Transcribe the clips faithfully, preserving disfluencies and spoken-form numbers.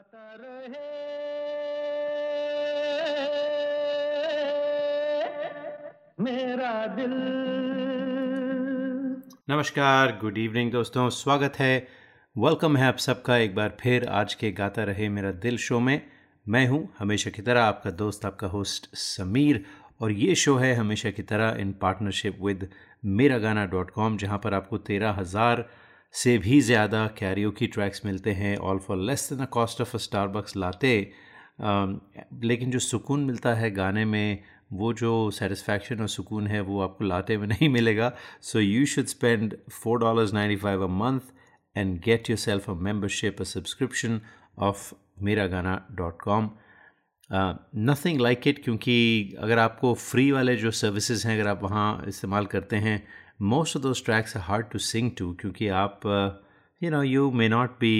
गाता रहे मेरा दिल। नमस्कार, गुड इवनिंग दोस्तों, स्वागत है, वेलकम है आप सबका एक बार फिर आज के गाता रहे मेरा दिल शो में। मैं हूं हमेशा की तरह आपका दोस्त, आपका होस्ट समीर, और ये शो है हमेशा की तरह इन पार्टनरशिप विद मेरा गाना डॉट कॉम, जहां पर आपको तेरह हज़ार से भी ज़्यादा कैरियोकी ट्रैक्स मिलते हैं, all for less than a cost of a Starbucks latte. लेकिन जो सुकून मिलता है गाने में, वो जो सेटिस्फैक्शन और सुकून है वो आपको लाते में नहीं मिलेगा। So you should spend four dollars ninety five a month and get yourself a membership, a subscription of Mera Gaana dot com. Nothing like it, क्योंकि अगर आपको फ्री वाले जो सर्विसेज हैं अगर आप वहाँ इस्तेमाल करते हैं, most of those tracks are hard to sing to, क्योंकि आप uh, you know you may not be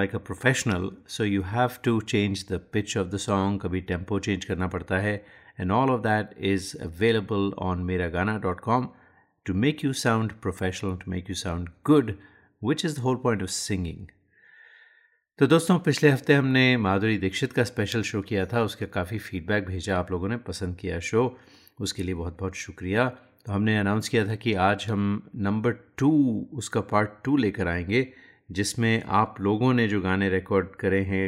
like a professional, so you have to change the pitch of the song, कभी tempo change करना पड़ता है, and all of that is available on mera gana dot com to make you sound professional, to make you sound good, which is the whole point of singing. तो दोस्तों, पिछले हफ्ते हमने माधुरी दीक्षित का स्पेशल शो किया था, उसका काफ़ी फीडबैक भेजा, आप लोगों ने पसंद किया शो, उसके लिए बहुत बहुत शुक्रिया। तो हमने अनाउंस किया था कि आज हम नंबर टू, उसका पार्ट टू लेकर आएंगे, जिसमें आप लोगों ने जो गाने रिकॉर्ड करे हैं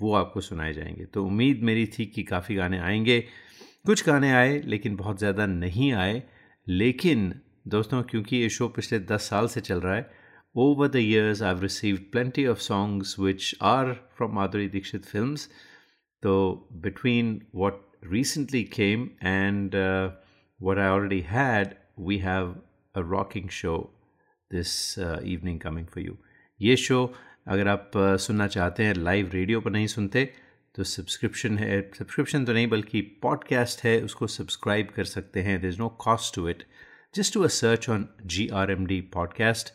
वो आपको सुनाए जाएंगे। तो उम्मीद मेरी थी कि काफ़ी गाने आएंगे, कुछ गाने आए लेकिन बहुत ज़्यादा नहीं आए। लेकिन दोस्तों, क्योंकि ये शो पिछले दस साल से चल रहा है, over the years I have received plenty of songs which are from Madhuri Dixit films. तो between what recently came and what I already had, we have a rocking show this uh, evening coming for you. ये show अगर आप uh, सुनना चाहते हैं, live radio पर नहीं सुनते तो सब्सक्रिप्शन है, सब्सक्रिप्शन तो नहीं बल्कि पॉडकास्ट है, उसको सब्सक्राइब कर सकते हैं। there is no cost to it, just do a search on G R M D podcast,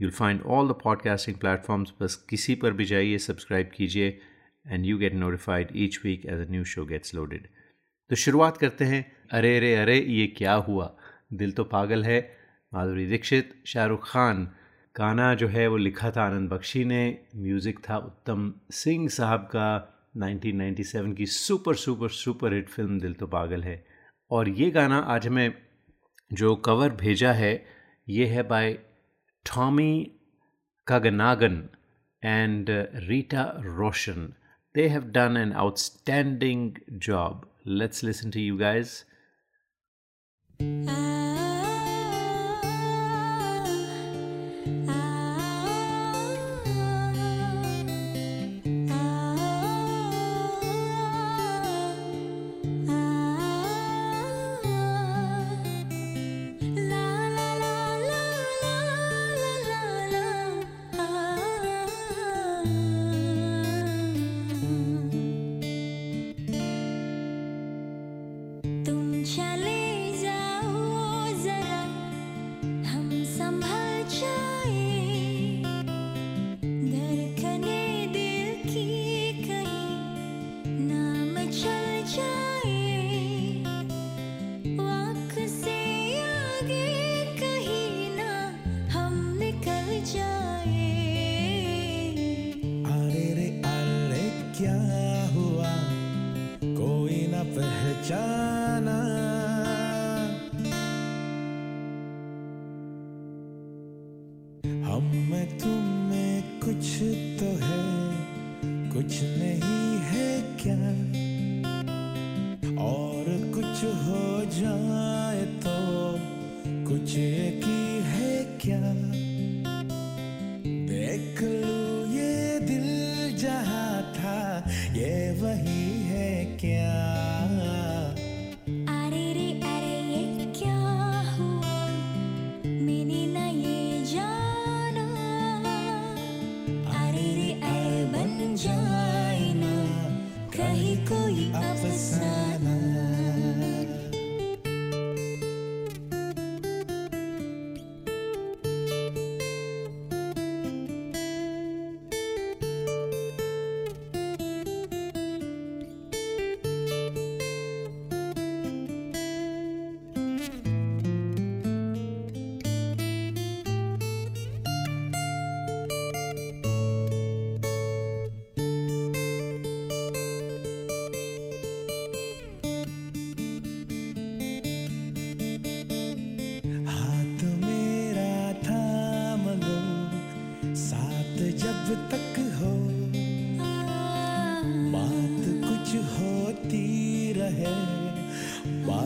you'll find all the podcasting platforms, बस किसी पर भी जाइए, सब्सक्राइब कीजिए, and you get notified each week as a new show gets loaded. तो शुरुआत करते हैं। अरे अरे अरे ये क्या हुआ, दिल तो पागल है, माधुरी दीक्षित, शाहरुख खान। गाना जो है वो लिखा था आनंद बख्शी ने, म्यूज़िक था उत्तम सिंह साहब का, नाइनटीन नाइंटी सेवन की super super super hit film दिल तो पागल है। और ये गाना आज हमें जो कवर भेजा है ये है बाय टॉमी कागनागन and Rita Roshan. They have done an outstanding job. Let's listen to you guys.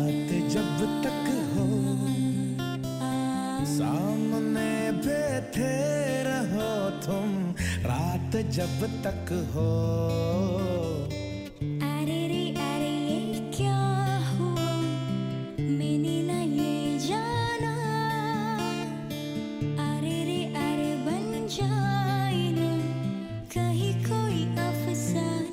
बात जब तक हो सामने बैठे रहो तुम, रात जब तक हो। अरे रे अरे ये क्या हुआ, मैंने ना ये जाना। अरे रे अरे बन जाए ना कहीं कोई अफसाना।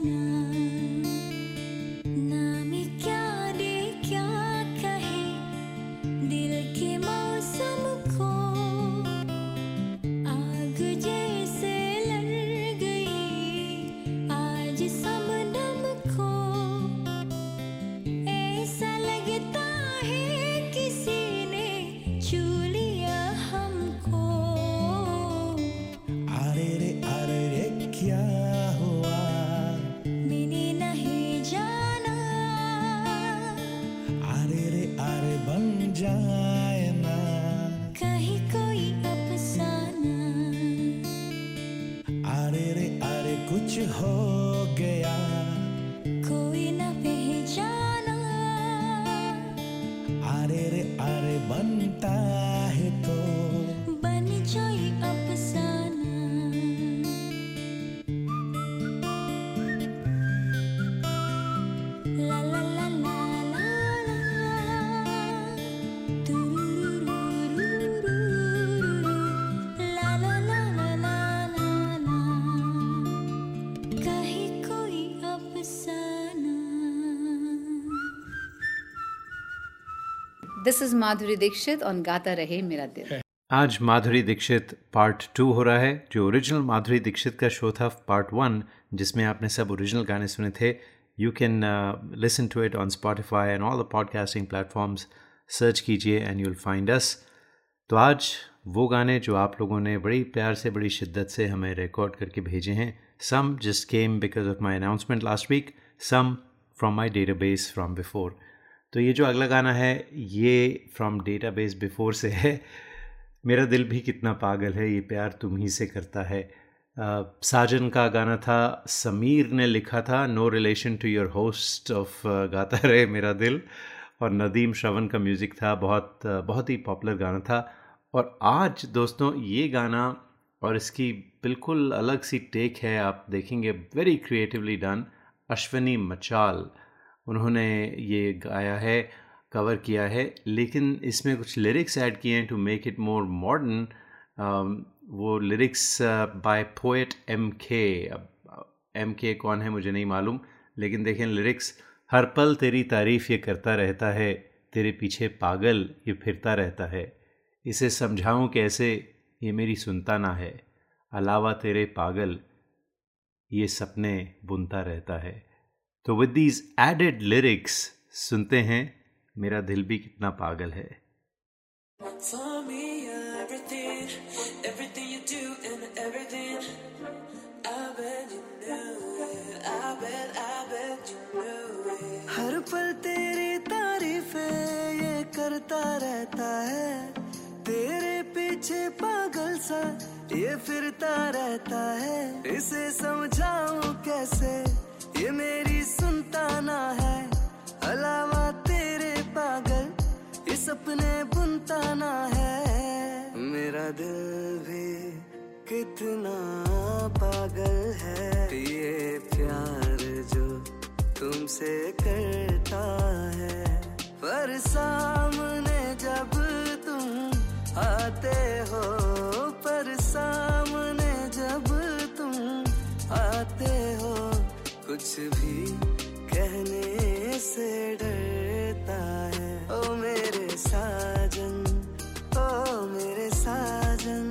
This is Madhuri Dixit on Gata Rahe Mera Dil. आज माधुरी दीक्षित पार्ट टू हो रहा है। जो ओरिजिनल माधुरी दीक्षित का शो था पार्ट वन, जिसमें आपने सब ओरिजिनल गाने सुने थे, you can listen to it on Spotify and all the podcasting platforms. Search कीजिए and you will find us. तो आज वो गाने जो आप लोगों ने बड़ी प्यार से, बड़ी शिद्दत से हमें रिकॉर्ड करके भेजे हैं। Some just came because of my announcement last week, some from my database from before. तो ये जो अगला गाना है ये फ्रॉम डेटाबेस बिफोर से है। मेरा दिल भी कितना पागल है, ये प्यार तुम ही से करता है। uh, साजन का गाना था, समीर ने लिखा था, no relation to your host of गाता रहे मेरा दिल। और नदीम श्रवण का म्यूज़िक था। बहुत बहुत ही पॉपुलर गाना था। और आज दोस्तों ये गाना और इसकी बिल्कुल अलग सी टेक है, आप देखेंगे, वेरी क्रिएटिवली डन। अश्विनी मचाल उन्होंने ये गाया है, कवर किया है, लेकिन इसमें कुछ लिरिक्स ऐड किए हैं to make it more modern. वो lyrics by poet M K. M K कौन है मुझे नहीं मालूम, लेकिन देखें लिरिक्स। हर पल तेरी तारीफ़ ये करता रहता है, तेरे पीछे पागल ये फिरता रहता है। इसे समझाऊं कैसे ये मेरी सुनता ना है, अलावा तेरे पागल ये सपने बुनता रहता है। तो विद दीज एडेड लिरिक्स सुनते हैं मेरा दिल भी कितना पागल है। हर पल तेरी तारीफें ये करता रहता है, तेरे पीछे पागल सा ये फिरता रहता है। इसे समझाऊं कैसे ये मेरी सुनता ना है, अलावा तेरे पागल ये सपने बुनता ना है। मेरा दिल भी कितना पागल है, ये प्यार जो तुमसे करता है। पर सामने जब तुम आते हो, पर सामने जब तुम आते हो, कुछ भी कहने से डरता है। ओ मेरे साजन, ओ मेरे साजन,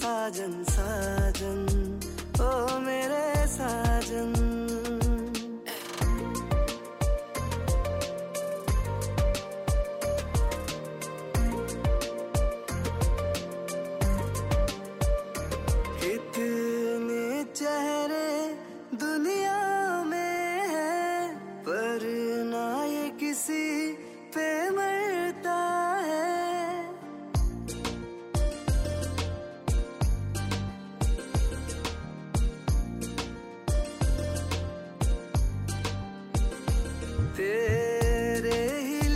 साजन साजन, ओ मेरे साजन। तेरे ही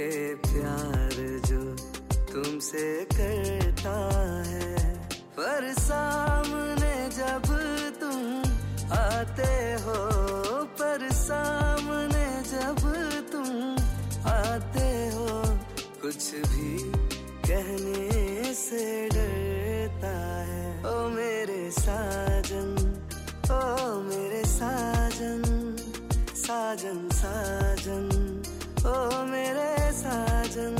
ये प्यार जो तुमसे करता है, पर सामने जब तुम आते हो, पर सामने जब तुम आते हो, कुछ भी कहने से डरता है। ओ मेरे साजन, ओ मेरे साजन, साजन साजन, ओ मेरे साजन।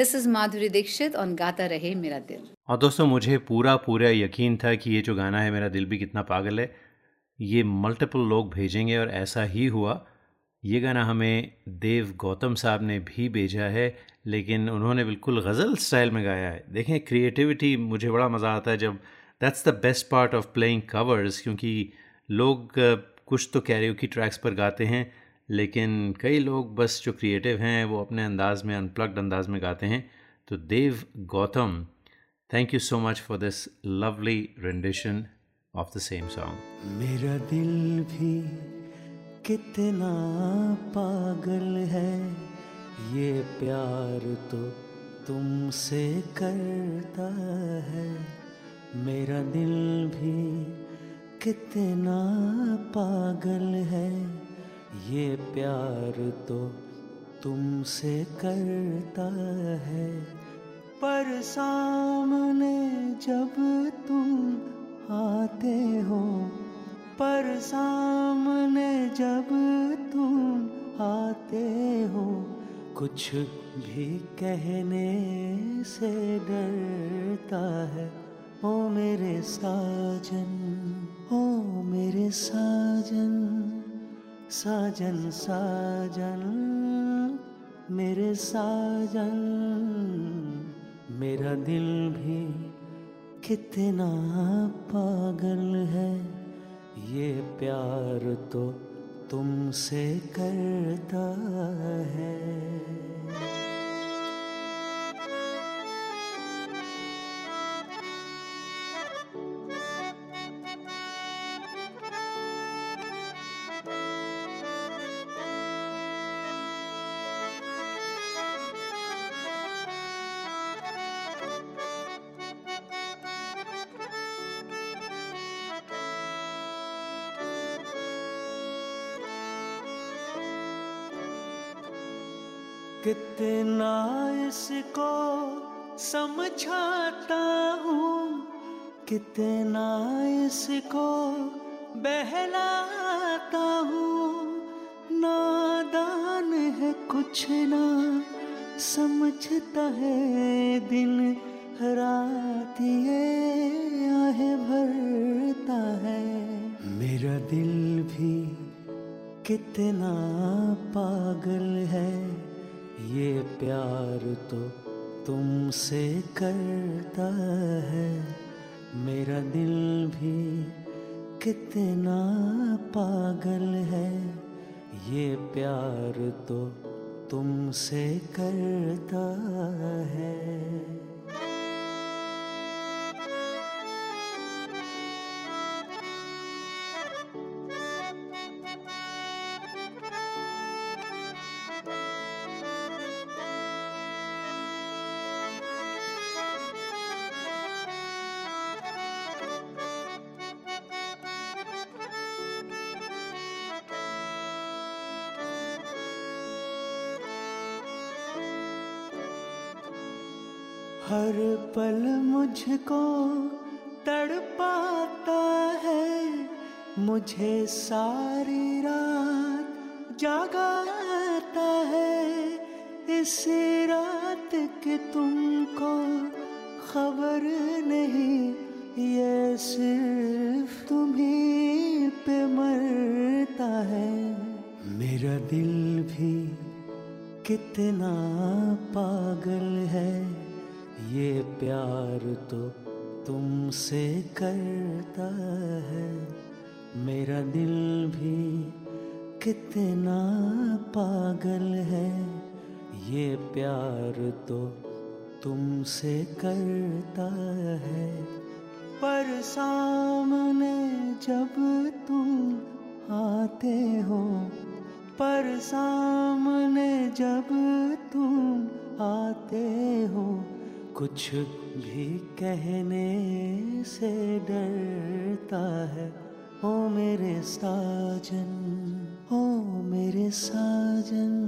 This is Madhuri Dixit on गाता रहे मेरा दिल। और दोस्तों मुझे पूरा पूरा यकीन था कि ये जो गाना है मेरा दिल भी कितना पागल है, ये मल्टीपल लोग भेजेंगे और ऐसा ही हुआ। ये गाना हमें देव गौतम साहब ने भी भेजा है, लेकिन उन्होंने बिल्कुल गज़ल स्टाइल में गाया है। देखें क्रिएटिविटी, मुझे बड़ा मज़ा आता है जब, that's the best part of playing covers, क्योंकि लोग कुछ तो कैरियोकी ट्रैक्स पर गाते हैं, लेकिन कई लोग बस जो क्रिएटिव हैं वो अपने अंदाज़ में, अनप्लग्ड अंदाज में गाते हैं। तो Dev Gautam, thank you so much for this lovely rendition of the same song. मेरा दिल भी कितना पागल है, ये प्यार तो तुमसे करता है। मेरा दिल भी कितना पागल है, ये प्यार तो तुमसे करता है। पर सामने जब तुम आते हो, पर सामने जब तुम आते हो, कुछ भी कहने से डरता है। ओ मेरे साजन, ओ मेरे साजन, साजन साजन, मेरे साजन। मेरा दिल भी कितना पागल है, ये प्यार तो तुमसे करता है। कितना इसको समझाता हूँ, कितना इसको बहलाता हूँ, नादान है कुछ ना समझता है। दिन रात ये आहें भरता है। मेरा दिल भी कितना पागल है, ये प्यार तो तुमसे करता है। मेरा दिल भी कितना पागल है, ये प्यार तो तुमसे करता है। हर पल मुझको तड़पाता है, मुझे सारी रात जगाता है। इस रात के तुमको खबर नहीं, ये सिर्फ तुम्हीं पे मरता है। मेरा दिल भी कितना पागल है, ये प्यार तो तुमसे करता है मेरा दिल भी कितना पागल है, ये प्यार तो तुमसे करता है। पर सामने जब तुम आते हो, पर सामने जब तुम आते हो, कुछ भी कहने से डरता है। ओ मेरे साजन, ओ मेरे साजन,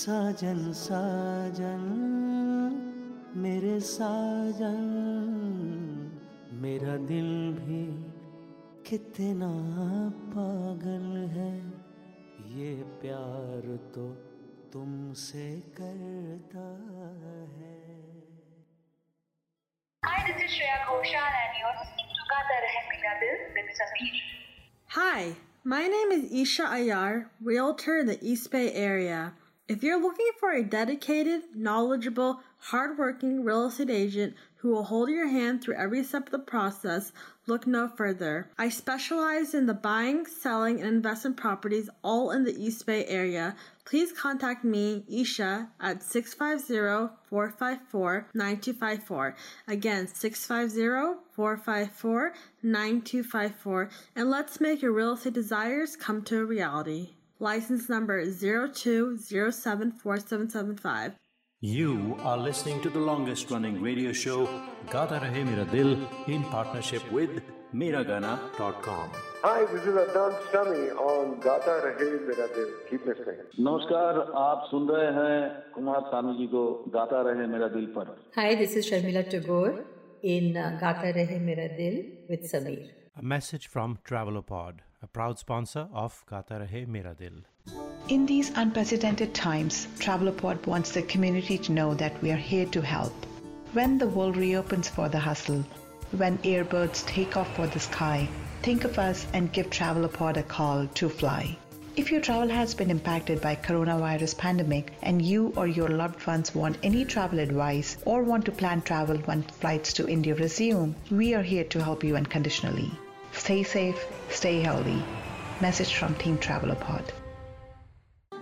साजन साजन मेरे साजन, मेरा दिल भी कितना पागल है, ये प्यार तो तुमसे करता है। Hi, this is Shreya Ghoshal and you're listening to Gata Rahe Mera Dil with Sameer. Hi, my name is Isha Ayar, realtor in the East Bay area. If you're looking for a dedicated, knowledgeable, hardworking real estate agent who will hold your hand through every step of the process, look no further. I specialize in the buying, selling, and investment properties all in the East Bay area. Please contact me, Isha, at six five zero, four five four, nine two five four. Again, six five zero, four five four, nine two five four. And let's make your real estate desires come to reality. License number zero two zero seven four seven seven five. You are listening to the longest-running radio show, Gata Rahe Mera Dil, in partnership with Mera Gana dot com. Hi, this is Adnan Sami on Gata Rahe Mera Dil. Keep listening. नमस्कार, आप सुन रहे हैं कुमार सानू जी को गाता रहे मेरा दिल पर। Hi, this is Sharmila Tagore in Gata Rahe Mera Dil with Sameer. A message from TravelerPod, a proud sponsor of Gata Rahe Mera Dil. In these unprecedented times, TravelerPod wants the community to know that we are here to help. When the world reopens for the hustle, when airbirds take off for the sky, think of us and give TravelerPod a call to fly. If your travel has been impacted by coronavirus pandemic and you or your loved ones want any travel advice or want to plan travel when flights to India resume, we are here to help you unconditionally. Stay safe, stay healthy. Message from Team TravelerPod.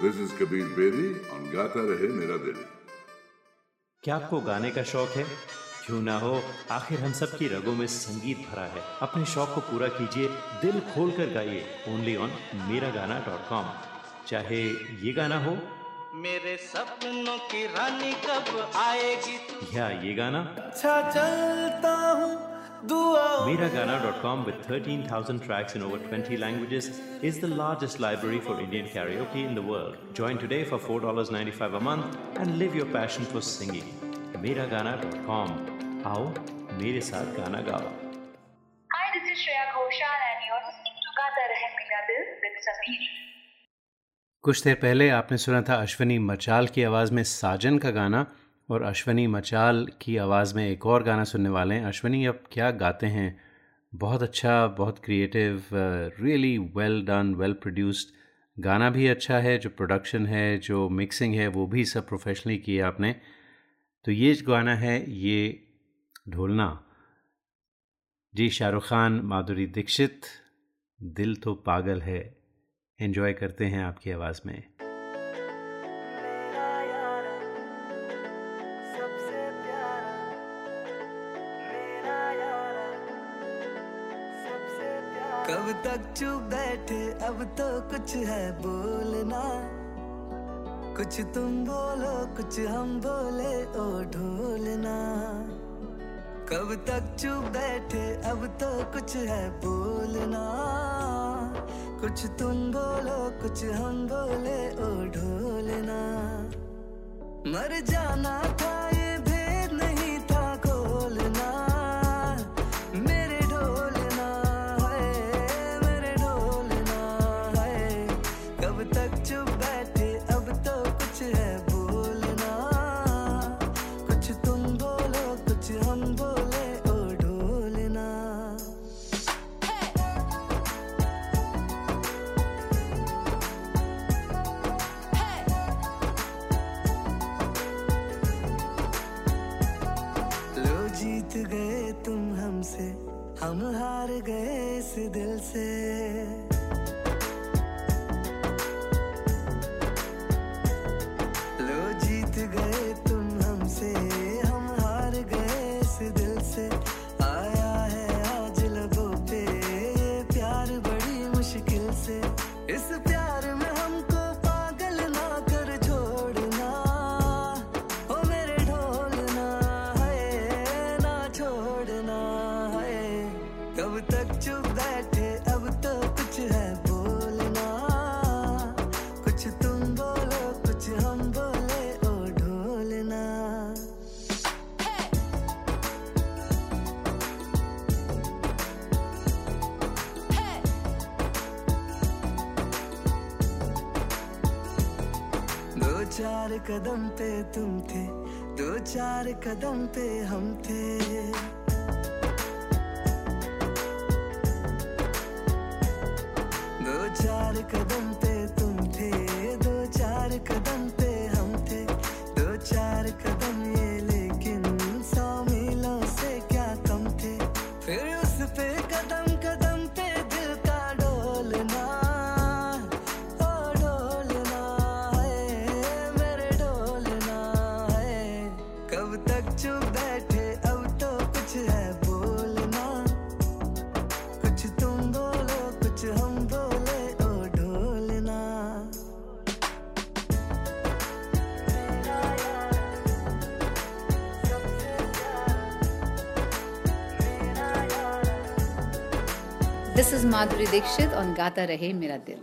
This is Kabir Bedi on Gata Rahe Mera Dil. क्या आपको गाने का शौक है? क्यों ना हो, आखिर हम सब की रगों में संगीत भरा है। अपने शौक को पूरा कीजिए, दिल खोल कर गाइए, ओनली ऑन मेरा गाना डॉट कॉम। चाहे ये गाना हो, मेरे सपनों की रानी कब आएगी, या ये गाना अच्छा चलता हूँ दुआ। Mera Gana dot com with thirteen thousand tracks in over twenty languages is the largest library for Indian karaoke in the world. Join today for four dollars and ninety-five cents a month and live your passion for singing. Mera Gana dot com. आओ मेरे साथ गाना गाओ। Hi, this is Shreya Ghoshal and you're listening to Gata Rahe Mera Dil with Sameer. कुछ देर पहले आपने सुना था अश्विनी मचाल की आवाज़ में साजन का गाना, और अश्विनी मचाल की आवाज़ में एक और गाना सुनने वाले हैं। अश्विनी अब क्या गाते हैं, बहुत अच्छा, बहुत creative, really well done, well produced, गाना भी अच्छा है, जो प्रोडक्शन है, जो मिक्सिंग है, वो भी सब प्रोफेशनली किया आपने। तो ये गाना है ये ढोलना जी, शाहरुख खान, माधुरी दीक्षित, दिल तो पागल है। एंजॉय करते हैं आपकी आवाज़ में। कब तक चुप बैठे, अब तो कुछ है बोलना, कुछ तुम बोलो कुछ हम बोले, ओ ढोलना। कब तक चुप बैठे, अब तो कुछ है बोलना, कुछ तुम बोलो कुछ हम बोले, ओ ढोलना। मर जाना था ये भेद नहीं था खोलना, मेरे ढोलना है, मेरे ढोलना है। कब तक चुप बैठे, हार गए इस दिल से। लो जीत गए तुम हमसे, हम हार गए इस दिल से। आया है आज लबों पे प्यार बड़ी मुश्किल से। इस प्यार में हमको पागल ना कर छोड़ना, ओ मेरे ढोलना है ना छोड़ना है। कब तक चुप बैठे, अब तो कुछ है बोलना। कुछ तुम बोलो, कुछ हम बोले, ओ ढोलना। hey! hey! दो चार कदम पे तुम थे, दो चार कदम पे हम थे। दो चार कदम पे तुम थे, दो चार कदम पे हम थे। दो चार कदम ये लेकिन सौ मीलों से क्या कम थे। फिर उस पे कदम कदम पे दिल का डोलना, ओ डोलना है मेरे डोलना है। कब तक चुप बैठे, अब तो कुछ है बोलना। कुछ तुम बोलो, कुछ हम बोलो, This is Madhuri Dixit on Gata Rahe Mera Dil.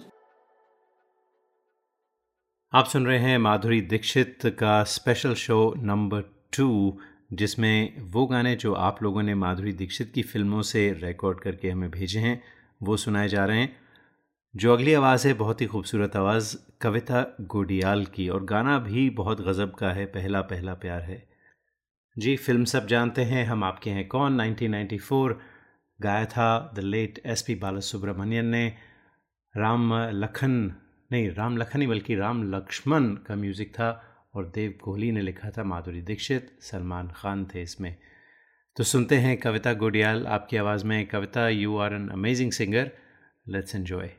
आप सुन रहे हैं माधुरी दीक्षित का स्पेशल शो नंबर टू, जिसमें वो गाने जो आप लोगों ने माधुरी दीक्षित की फिल्मों से रिकॉर्ड करके हमें भेजे हैं वो सुनाए जा रहे हैं। जो अगली आवाज़ है बहुत ही खूबसूरत आवाज़ कविता गोडियाल की, और गाना भी बहुत गज़ब का है, पहला पहला प्यार है। जी, फिल्म सब जानते हैं हम आपके हैं कौन, नाइनटीन नाइन्टी फोर गाया था the late S P Balasubramanian ने। राम लखन नहीं राम लखन ही बल्कि राम लक्ष्मण का म्यूज़िक था, और देव कोहली ने लिखा था। माधुरी दीक्षित, सलमान खान थे इसमें। तो सुनते हैं कविता गोडियाल आपकी आवाज़ में। Kavita, you are an amazing singer, let's enjoy.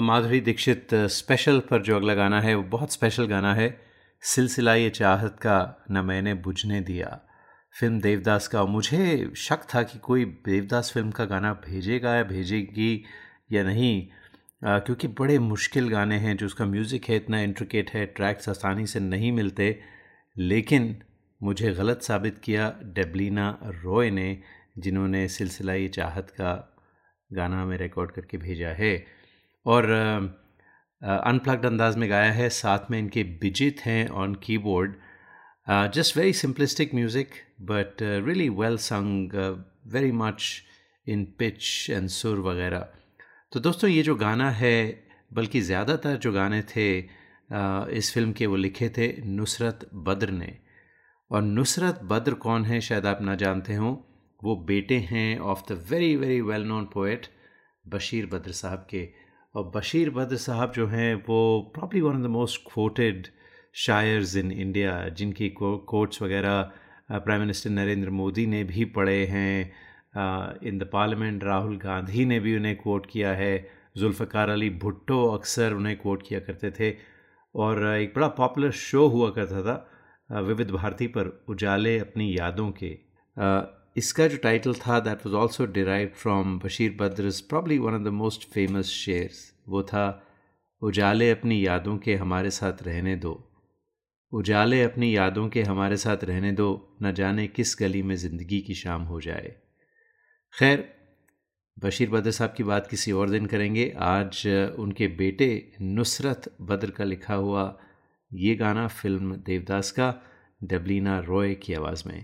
Madhuri Dixit special पर जो अगला गाना है वो बहुत स्पेशल गाना है, सिलसिला ये चाहत का न मैंने बुझने दिया, फिल्म देवदास का। मुझे शक था कि कोई देवदास फिल्म का गाना भेजेगा या भेजेगी या नहीं, आ, क्योंकि बड़े मुश्किल गाने हैं जो उसका म्यूज़िक है इतना इंट्रिकेट है, ट्रैक्स आसानी से नहीं मिलते। लेकिन मुझे गलत साबित किया डेबलिना रॉय ने, जिन्होंने सिलसिला ये चाहत का गाना हमें रिकॉर्ड करके भेजा है और अनप्लग्ड अंदाज में गाया है। साथ में इनके बिजित हैं on keyboard. Just very simplistic music but really well sung, very much in pitch and सुर वगैरह। तो दोस्तों ये जो गाना है, बल्कि ज़्यादातर जो गाने थे uh, इस फिल्म के, वो लिखे थे नुसरत बद्र ने। और नुसरत बद्र कौन है शायद आप ना जानते हों, वो बेटे हैं of the very very well known poet Bashir Badr साहब के। और बशीर बद्र साहब जो हैं वो probably one of the most quoted शायर्स इन इंडिया, जिनकी कोट्स वगैरह प्राइम मिनिस्टर नरेंद्र मोदी ने भी पढ़े हैं, in the parliament Rahul Gandhi ने भी उन्हें कोट किया है, जुल्फ़िकार अली भुट्टो अक्सर उन्हें कोट किया करते थे। और एक बड़ा पॉपुलर शो हुआ करता था विविध भारती पर, उजाले अपनी यादों के, इसका जो टाइटल था that was also derived from Bashir Badr's probably one of the most famous shares. वो था उजाले अपनी यादों के हमारे साथ रहने दो, उजाले अपनी यादों के हमारे साथ रहने दो, न जाने किस गली में ज़िंदगी की शाम हो जाए। खैर, बशीर बद्र साहब की बात किसी और दिन करेंगे, आज उनके बेटे नुसरत बद्र का लिखा हुआ ये गाना फिल्म देवदास का, डेबलिना रॉय की आवाज़ में।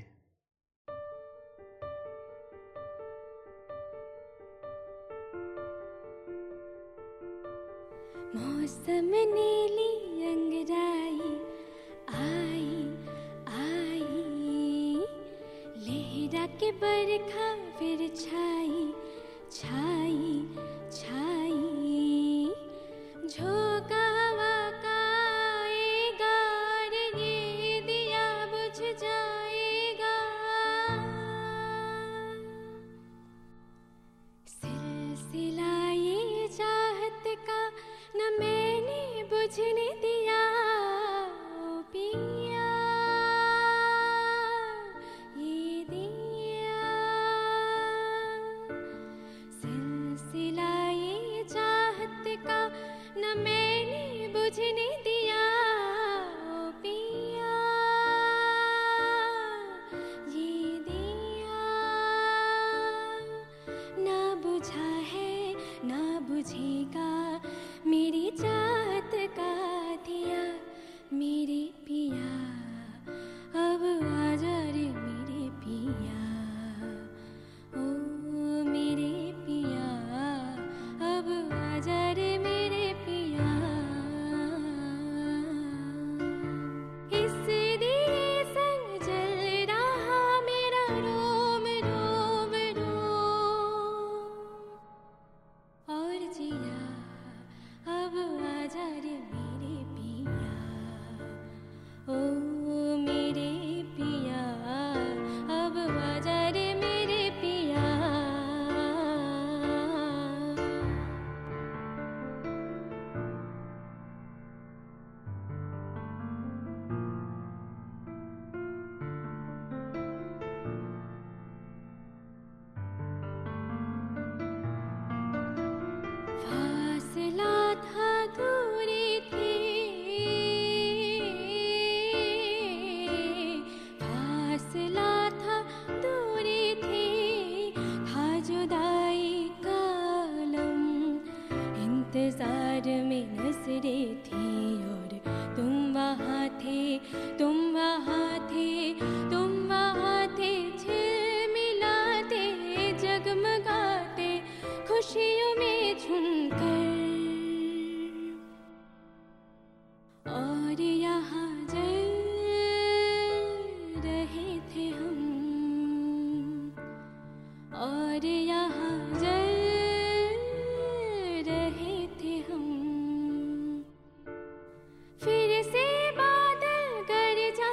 फिर से बादल गर जा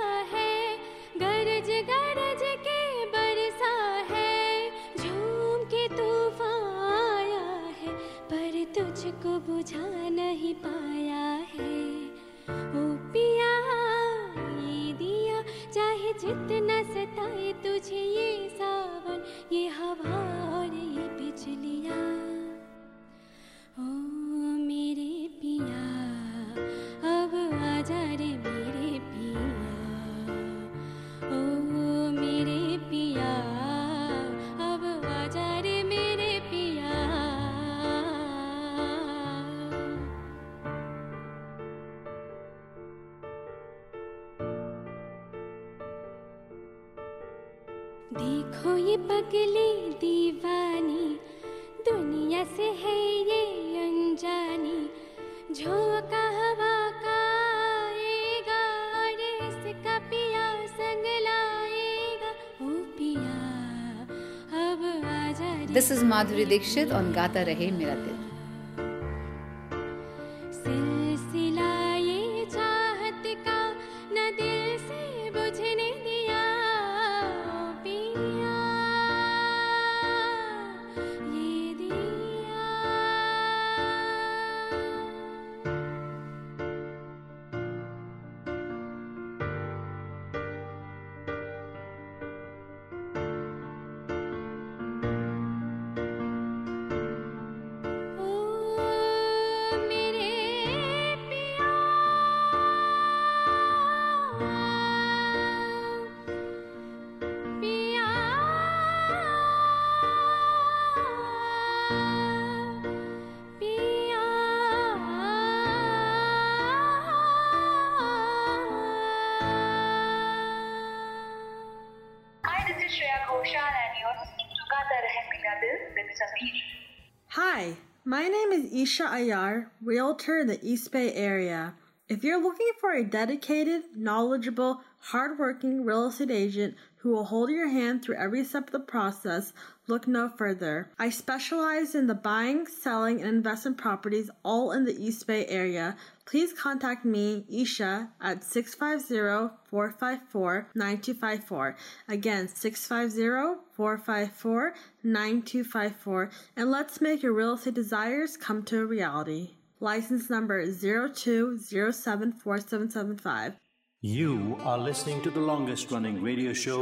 देखो ये पगली दीवानी, दुनिया से है ये अनजानी, झोंका हवा का आएगा और इसका पिया संग लाएगा, ओ पिया अब आजा। This is Madhuri Dixit on गाता रहे मेरा दिल। Hi, my name is Isha Ayar, realtor in the East Bay area. If you're looking for a dedicated, knowledgeable, hardworking real estate agent who will hold your hand through every step of the process, look no further. I specialize in the buying, selling, and investment properties all in the East Bay area. Please contact me, Isha, at six five zero, four five four, nine two five four. Again, six five zero, four five four, nine two five four. And let's make your real estate desires come to reality. License number zero two zero seven four seven seven five. You are listening to the longest-running radio show,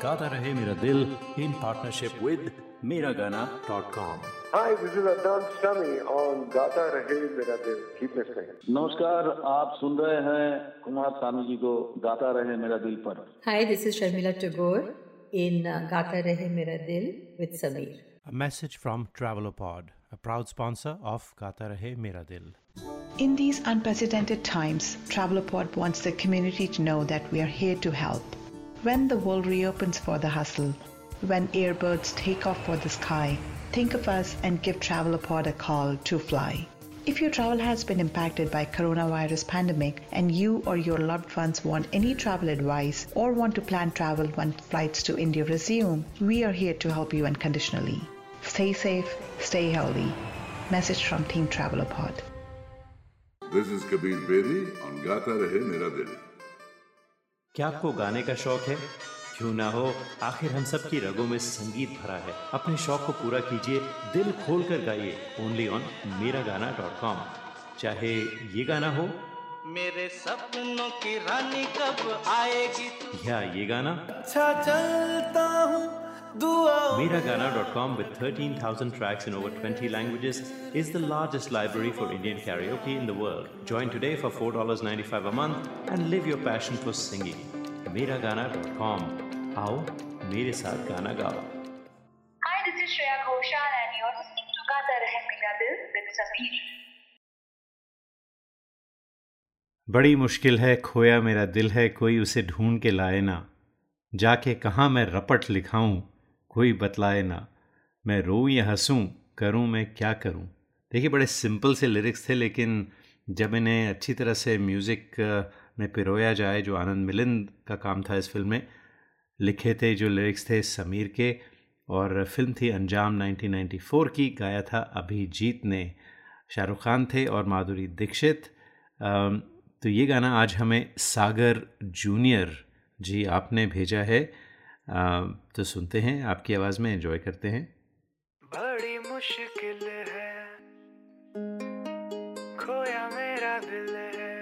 Gata Rahe Mera Dil, in partnership with Mera Gana dot com. Hi, this is Adnan Sami on Gata Rahe Mera Dil. Keep listening. Namaskar, aap sun rahe hain Kumar Sanu ji ko Gata Rahe Mera Dil par. Hi, this is Sharmila Tagore in Gata Rahe Mera Dil with Sameer. A message from TravelerPod, a proud sponsor of Gata Rahe Mera Dil. In these unprecedented times, TravelerPod wants the community to know that we are here to help. When the world reopens for the hustle, when airbirds take off for the sky, think of us and give TravelerPod a call to fly. If your travel has been impacted by coronavirus pandemic and you or your loved ones want any travel advice or want to plan travel when flights to India resume, we are here to help you unconditionally. Stay safe, stay healthy. Message from Team TravelerPod. This is Kabir Bedi on Gata Rahe Mera Dil. क्या आपको गाने का शौक है? क्यों ना हो, आखिर हम सब की रगों में संगीत भरा है। अपने शौक को पूरा कीजिए, दिल खोल कर गाइए, ओनली ऑन मेरा गाना डॉट कॉम। चाहे ये गाना हो, मेरे सपनों की रानी कब आएगी, या ये गाना अच्छा चलता हूँ MeraGana dot com, with thirteen thousand tracks in over twenty languages, is the largest library for Indian karaoke in the world. Join today for four dollars and ninety-five cents a month and live your passion for singing. MeraGana dot com. Aao, mere saath gana gao. Hi, this is Shreya Ghoshal and you're listening to Gata Rahe Mera Dil with Sameer. बड़ी मुश्किल है, खोया मेरा दिल है, कोई उसे ढूंढ के लाए ना, जाके कहाँ मैं रपट लिखाऊं, कोई बतलाए ना, मैं रोऊं या हंसूं, करूं मैं क्या करूं। देखिए, बड़े सिंपल से लिरिक्स थे, लेकिन जब इन्हें अच्छी तरह से म्यूज़िक में पिरोया जाए, जो आनंद मिलिंद का काम था इस फिल्म में, लिखे थे जो लिरिक्स थे समीर के, और फिल्म थी अंजाम नाइनटीन नाइंटी फोर की, गाया था अभिजीत ने, शाहरुख खान थे और माधुरी दीक्षित। तो ये गाना आज हमें सागर जूनियर जी आपने भेजा है, आ, तो सुनते हैं, आपकी आवाज़ में एंजॉय करते हैं। बड़ी मुश्किल है, खोया मेरा दिल है,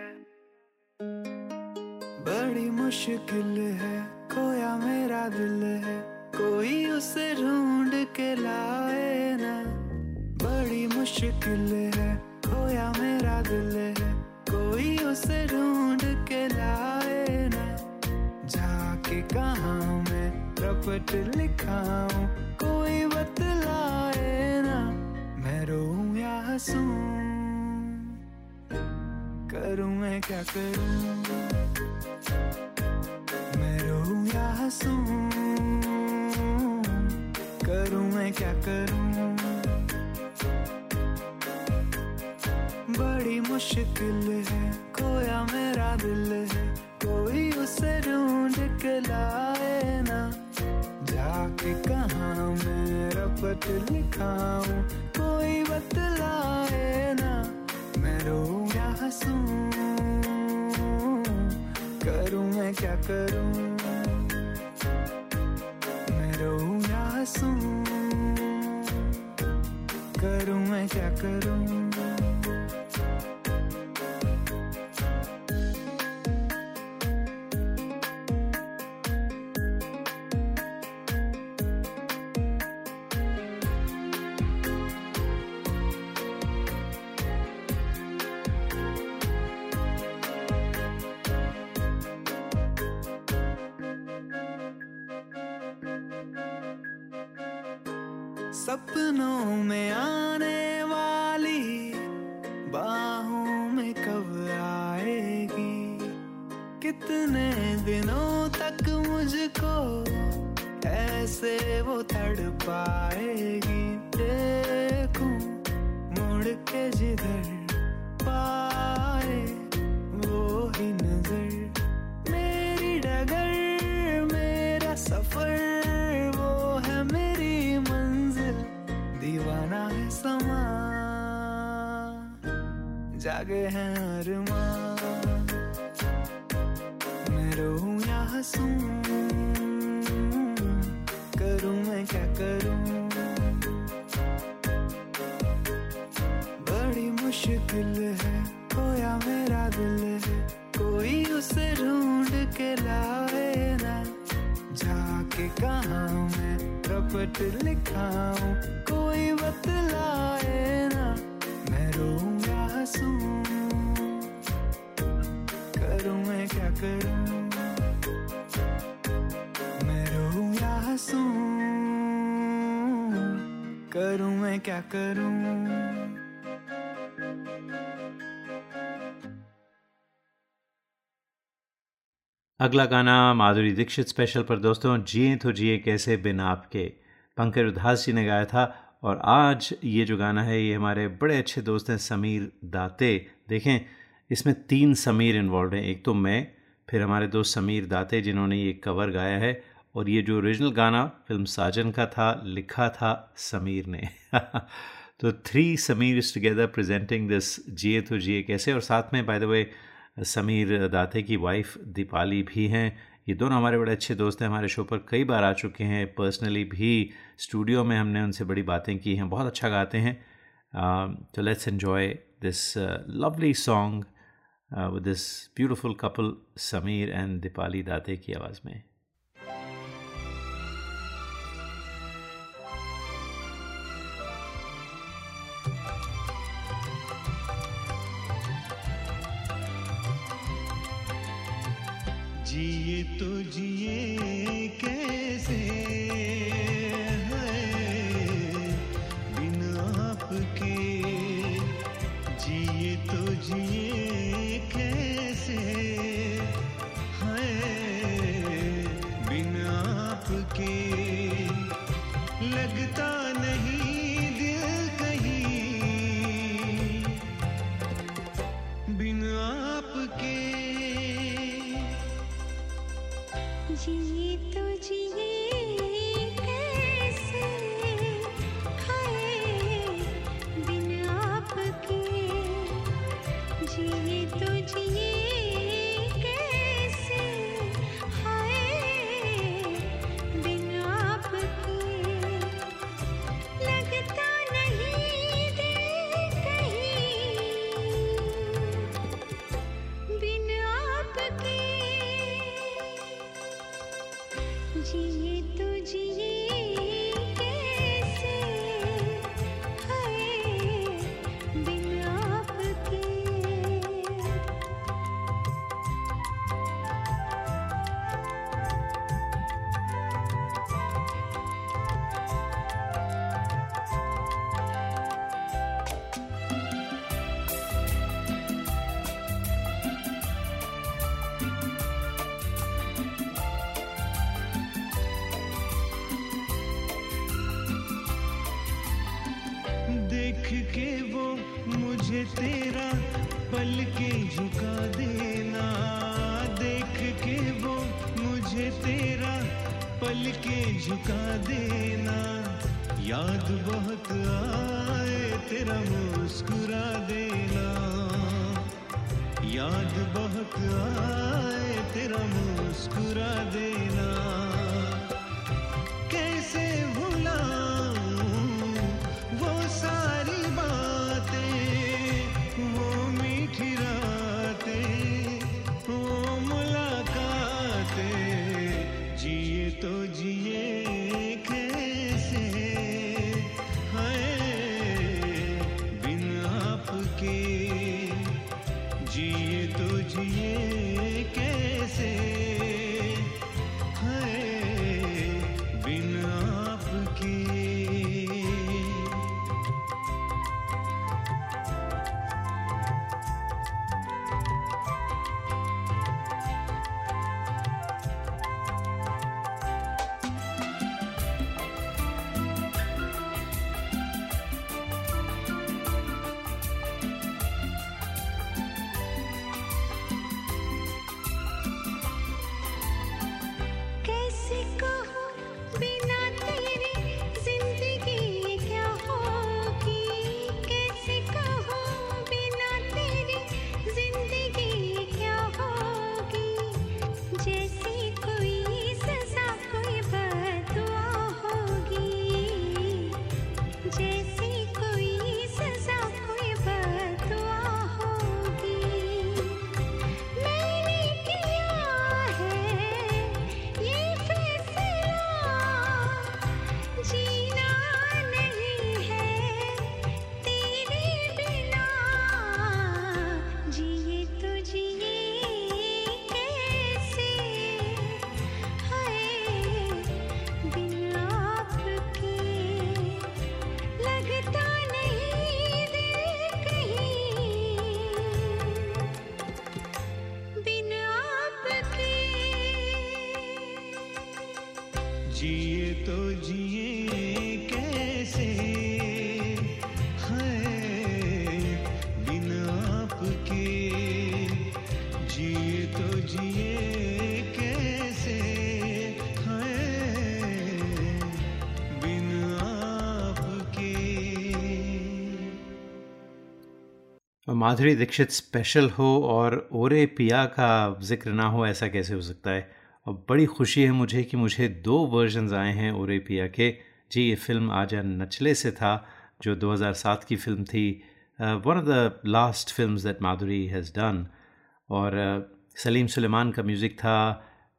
बड़ी मुश्किल है, खोया मेरा दिल है, कोई उसे ढूंढ के लाए ना, बड़ी मुश्किल है, खोया मेरा दिल है, कोई उसे ढूंढ के लाए ना, जाके कहाँ मैं रपट लिखाऊं, कोई बतलाए ना, मैं रोऊं या हंसूं, करूं मैं क्या करूं, मैं रोऊं या हंसूं, मैं क्या करूं, बड़ी मुश्किल है, खोया मेरा दिल है, कोई उसे ढूंढ के लाए ना, जाके कहाँ मैं रपट लिखाऊं, कोई बतलाए ना, मैं रोऊं या हंसूं, करूं मैं क्या करूं, मैं रोऊं या हंसूं, करूं मैं क्या करूं। सपनों में आने वाली बाहों में कब आएगी, कितने दिनों तक मुझको ऐसे वो तड़पाएगी, देखूं मुड़ के जिधर पाए वो ही नजर, मेरी डगर मेरा सफर वो है मेरी मंजिल, दीवाना है समा, जागे हैं अरमान, मैं रोऊं या हंसूं, करूं मैं क्या करूं, बड़ी मुश्किल है, खोया मेरा दिल है, कोई उसे ढूंढ के लाए ना, जाके कहाँ मैं रपट लिखाऊं, कोई बतलाए ना, मैं रोऊं या हंसूं, करूं मैं क्या करूं, मैं रोऊं या हंसूं, करूं मैं क्या करूं। अगला गाना माधुरी दीक्षित स्पेशल पर दोस्तों, जिए तो जिए कैसे बिन आपके, पंकज उधास जी ने गाया था। और आज ये जो गाना है ये हमारे बड़े अच्छे दोस्त हैं समीर दाते। देखें इसमें तीन समीर इन्वॉल्व हैं, एक तो मैं, फिर हमारे दोस्त समीर दाते जिन्होंने ये कवर गाया है, और ये जो ओरिजिनल गाना फिल्म साजन का था, लिखा था समीर ने। तो three Sameer is together presenting this जिए तो जिए कैसे। और साथ में बाय द वे समीर दाते की वाइफ दीपाली भी हैं। ये दोनों हमारे बड़े अच्छे दोस्त हैं, हमारे शो पर कई बार आ चुके हैं, पर्सनली भी स्टूडियो में हमने उनसे बड़ी बातें की हैं, बहुत अच्छा गाते हैं। तो let's enjoy this lovely song with this beautiful couple Sameer and Deepali Date की आवाज़ में। जिए तो जिए कैसे बिन आपके, जिए तो जिए कैसे बिन आपके, लगता नहीं दिल कहीं बिन आपके, जिए तो जिए कैसे है बिन आपके, जिए तो जिए कैसे है बिन आपके, के वो मुझे तेरा पल के झुका देना, देख के वो मुझे तेरा पल के झुका देना, याद बहुत आए तेरा मुस्कुरा देना, याद बहुत आए तेरा मुस्कुरा देना, कैसे भुलाऊं वो सारी बातें, वो मीठी रातें, वो मुलाकातें, जिए तो जिए कैसे हैं बिन आपके, जिए तो जिए कैसे हैं बिन आपके। माधुरी दीक्षित स्पेशल हो और ओरे पिया का जिक्र ना हो, ऐसा कैसे हो सकता है। और बड़ी खुशी है मुझे कि मुझे दो वर्जन्स आए हैं ओरे पिया के। जी, ये फिल्म आजा नचले से था जो दो हज़ार सात की फिल्म थी, one of the last films that Madhuri has done. और uh, सलीम सुलेमान का म्यूज़िक था,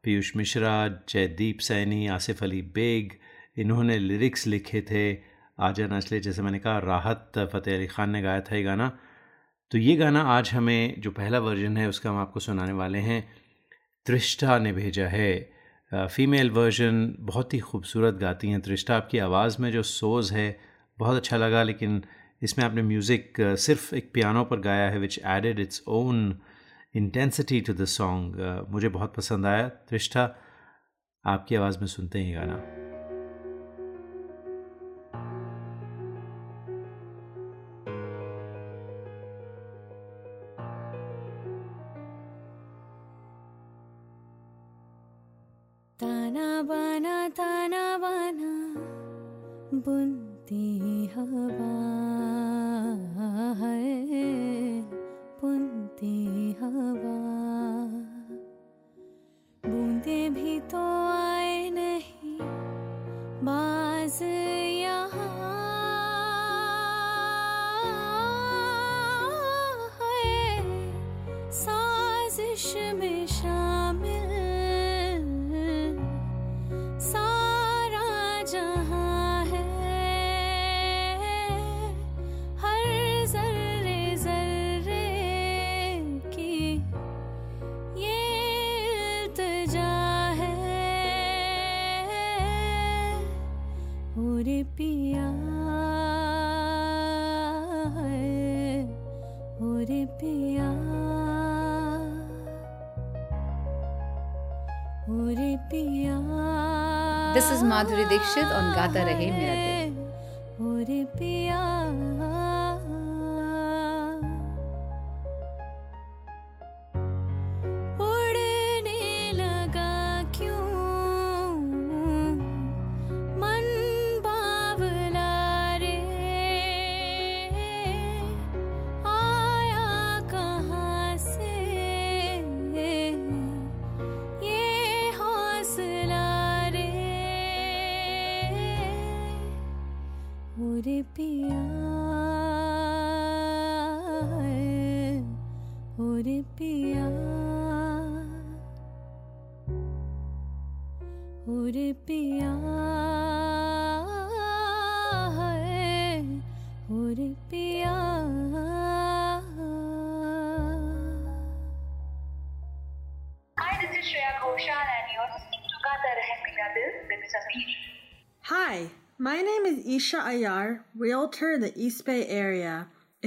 पीयूष मिश्रा, जयदीप सैनी, आसिफ अली बेग, इन्होंने लिरिक्स लिखे थे। आजा नचले, जैसे मैंने कहा, राहत फ़तेह अली ख़ान ने गाया था ये गाना। तो ये गाना आज हमें जो पहला वर्जन है उसका हम आपको सुनाने वाले हैं। तृष्ठा ने भेजा है फ़ीमेल वर्जन, बहुत ही खूबसूरत गाती हैं तृष्ठा। आपकी आवाज़ में जो सोज है बहुत अच्छा लगा, लेकिन इसमें आपने म्यूज़िक सिर्फ एक पियानो पर गाया है, which added its own intensity to the song. मुझे बहुत पसंद आया। तृष्ठा, आपकी आवाज़ में सुनते हैं ये गाना। This is Madhuri Dixit on Gata Rahe Mera Dil. रे पिया ओ रे पिया ओ रे पिया ओ रे पिया Hi, my name is Isha Ayar, realtor in the East Bay area.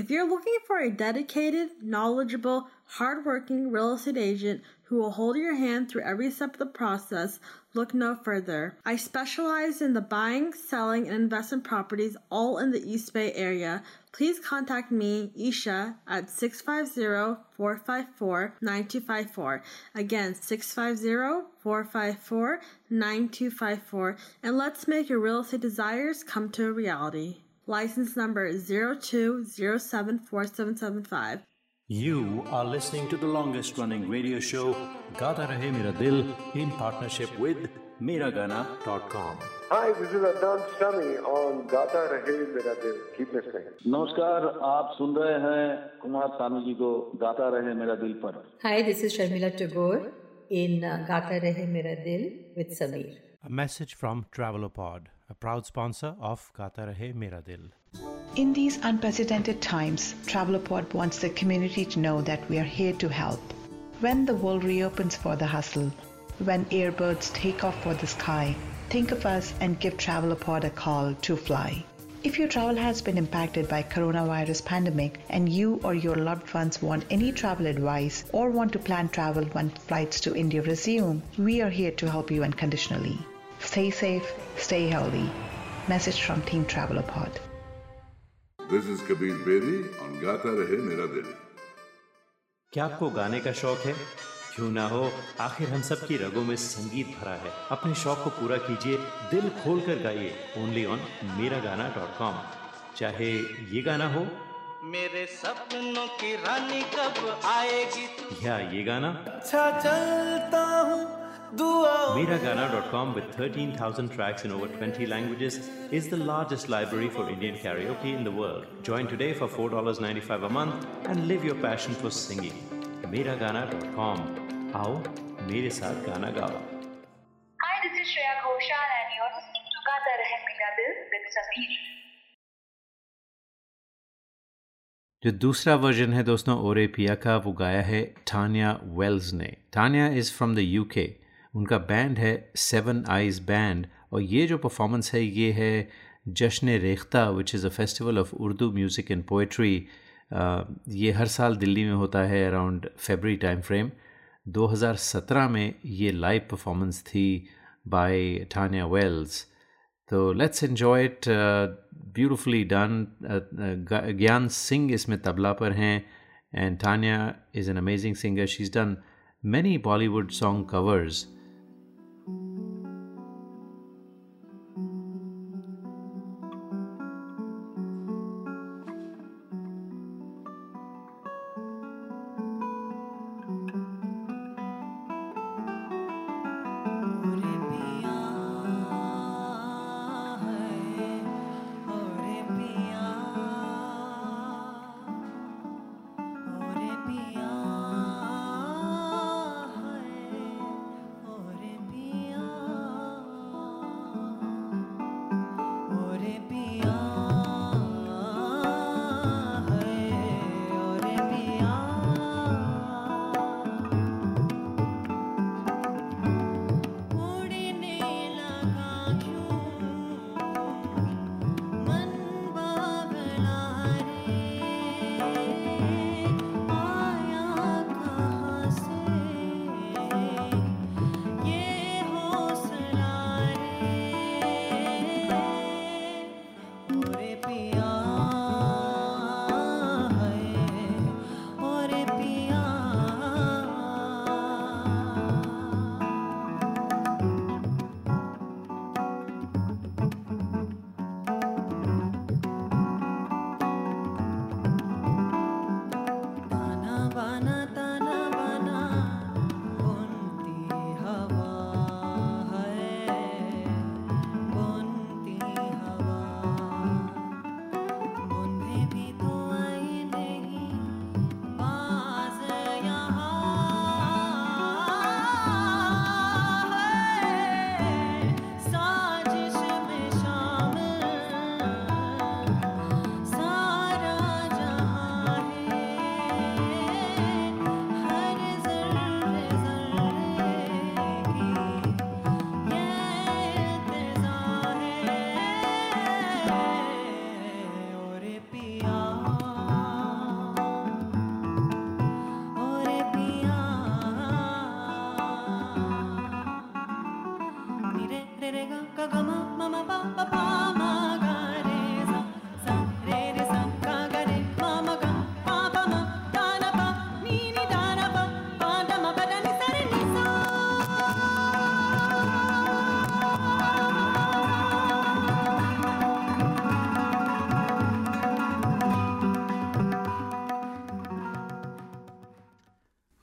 If you're looking for a dedicated, knowledgeable, hardworking real estate agent who will hold your hand through every step of the process, look no further. I specialize in the buying, selling, and investment properties all in the East Bay area. Please contact me, Isha, at six five zero, four five four, nine two five four. Again, six five zero, four five four, nine two five four. And let's make your real estate desires come to a reality. License number zero two zero seven four seven seven five. You are listening to the longest-running radio show, Gata Rahe Mera Dil, in partnership with Mera Gana dot com. Hi, this is Adnan Sami on Gata Rahe Mera Dil. Keep listening. नमस्कार, आप सुन रहे हैं कुमार सानू जी को गाता रहे मेरा दिल पर. Hi, this is Sharmila Tagore in Gata Rahe Mera Dil with Sameer. A message from TravelerPod, a proud sponsor of Gata Rahe Mera Dil. In these unprecedented times, TravelerPod wants the community to know that we are here to help. When the world reopens for the hustle, when airbirds take off for the sky, think of us and give TravelerPod a call to fly. If your travel has been impacted by coronavirus pandemic and you or your loved ones want any travel advice or want to plan travel when flights to India resume, we are here to help you unconditionally. Stay safe, stay healthy. Message from Team TravelerPod. This is Kabir Bedi on Gata Rahe Mera Dil. क्या आपको गाने का शौक है? क्यों ना हो, आखिर हम सब की रगों में संगीत भरा है. अपने शौक को पूरा कीजिए, दिल खोल कर गाइए, ओनली ऑन मेरा गाना डॉट कॉम. चाहे ये गाना हो, मेरे सपनों की रानी कब आएगी, या ये गाना अच्छा चलता हूँ. Mera Gana dot com, with thirteen thousand tracks in over twenty languages, is the largest library for Indian karaoke in the world. Join today for four dollars and ninety-five cents a month and live your passion for singing. Mera Gana dot com. Aao, mere saath gana gao. Hi, this is Shreya Ghoshal and you're listening to Gata Rahe Mera Dil with Sameer. जो दूसरा version है दोस्तों ओरे पिया का, वो गाया है टानिया वेल्स ने. Tania is from the UK. उनका बैंड है सेवन आइज़ बैंड, और ये जो परफॉर्मेंस है ये है Jashn Rekhta, which is a festival of Urdu music and poetry. ये हर साल दिल्ली में होता है अराउंड फरवरी टाइम फ्रेम. दो हज़ार सत्रह में ये लाइव परफॉर्मेंस थी बाय टानिया वेल्स. तो let's enjoy it. Beautifully done. Gyan Singh इसमें तबला पर हैं, and Tania is an amazing singer. She is done many Bollywood song covers.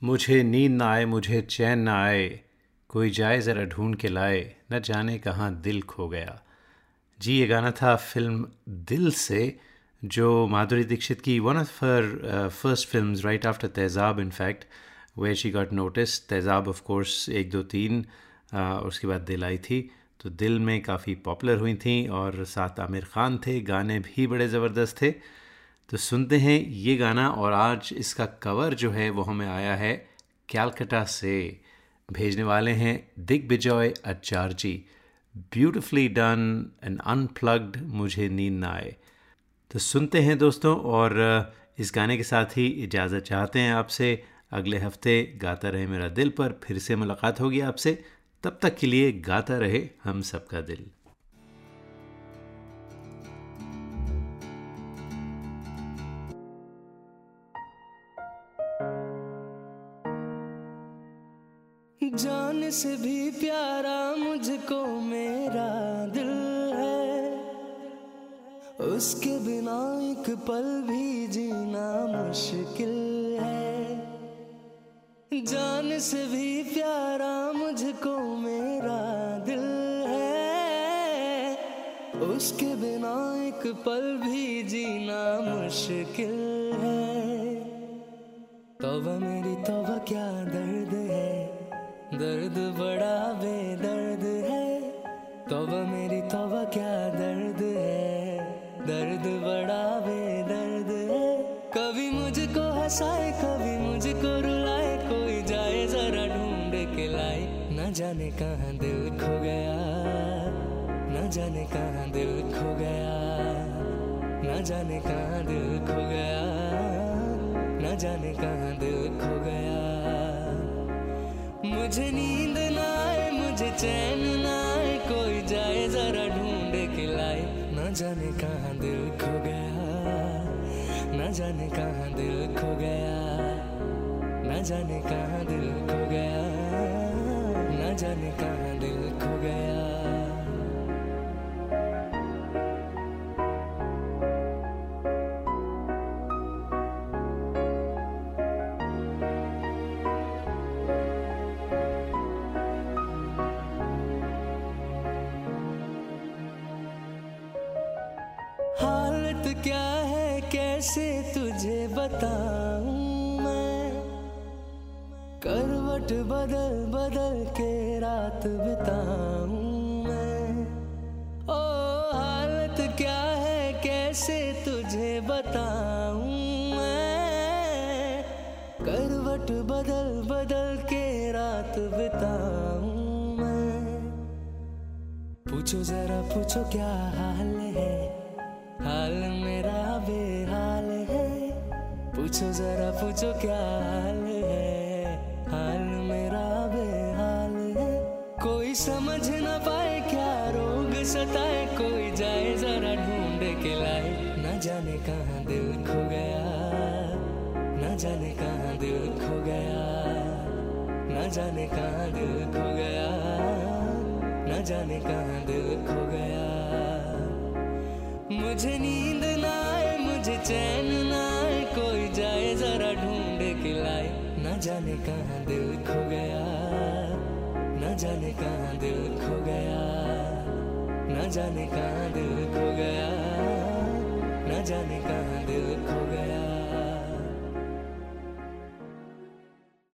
मुझे नींद ना आए मुझे चैन ना आए, कोई जाए ज़रा ढूंढ के लाए, न जाने कहाँ दिल खो गया। जी ये गाना था फिल्म दिल से, जो माधुरी दीक्षित की one of her first films right after Tezaab, in fact where she got notice. Tezaab of course एक दो तीन, उसके बाद दिल आई थी, तो दिल में काफ़ी पॉपुलर हुई थी और साथ आमिर ख़ान थे, गाने भी बड़े ज़बरदस्त थे। तो सुनते हैं ये गाना, और आज इसका कवर जो है वो हमें आया है कैलकटा से, भेजने वाले हैं Digvijay Acharya ji. Beautifully done and unplugged मुझे नींद ना आए। तो सुनते हैं दोस्तों, और इस गाने के साथ ही इजाज़त चाहते हैं आपसे। अगले हफ्ते गाता रहे मेरा दिल पर फिर से मुलाकात होगी आपसे, तब तक के लिए गाता रहे हम सबका दिल। जान से भी प्यारा मुझको मेरा दिल है, उसके बिना एक पल भी जीना मुश्किल है। जान से भी प्यारा मुझको मेरा दिल है, उसके बिना एक पल भी जीना मुश्किल है। तौबा मेरी तौबा क्या दर्द है, दर्द बड़ा बेदर्द है। तौबा मेरी तौबा क्या दर्द है, दर्द बड़ा बेदर्द है। कभी मुझको हंसाए कभी मुझको रुलाए, कोई जाए जरा ढूंढ के लाए, न जाने कहाँ दिल खो गया, न जाने कहाँ दिल खो गया, न जाने कहाँ दिल खो गया, न जाने कहाँ दिल खो गया। मुझे नींद ना आए मुझे चैन ना आए, कोई जाए जरा ढूंढ के लाए, न जाने कहाँ दिल खो गया, न जाने कहाँ दिल खो गया, न जाने कहाँ दिल खो गया, न जाने कहाँ दिल खो गया। कैसे तुझे बताऊं मैं, करवट बदल बदल के रात बिताऊं मैं। ओ हालत क्या है कैसे तुझे बताऊं मैं, करवट बदल बदल के रात बिताऊं मैं। पूछो जरा पूछो क्या हाल है, हाल मेरा बेहाल है। पूछो जरा पूछो क्या हाल है, हाल मेरा बेहाल है। कोई समझ ना पाए क्या रोग सताए, कोई जाए जरा ढूंढ के लाए, न जाने कहाँ दिल खो गया, न जाने कहाँ दिल खो गया, न जाने कहाँ दिल खो गया, न जाने कहाँ दिल खो गया। मुझे नींद ना आए मुझे चैन ना आए, कोई जाए जरा ढूंढ के लाए, न जाने कहाँ दिल खो गया, न जाने कहाँ दिल खो गया, न जाने कहाँ दिल खो गया, न जाने कहाँ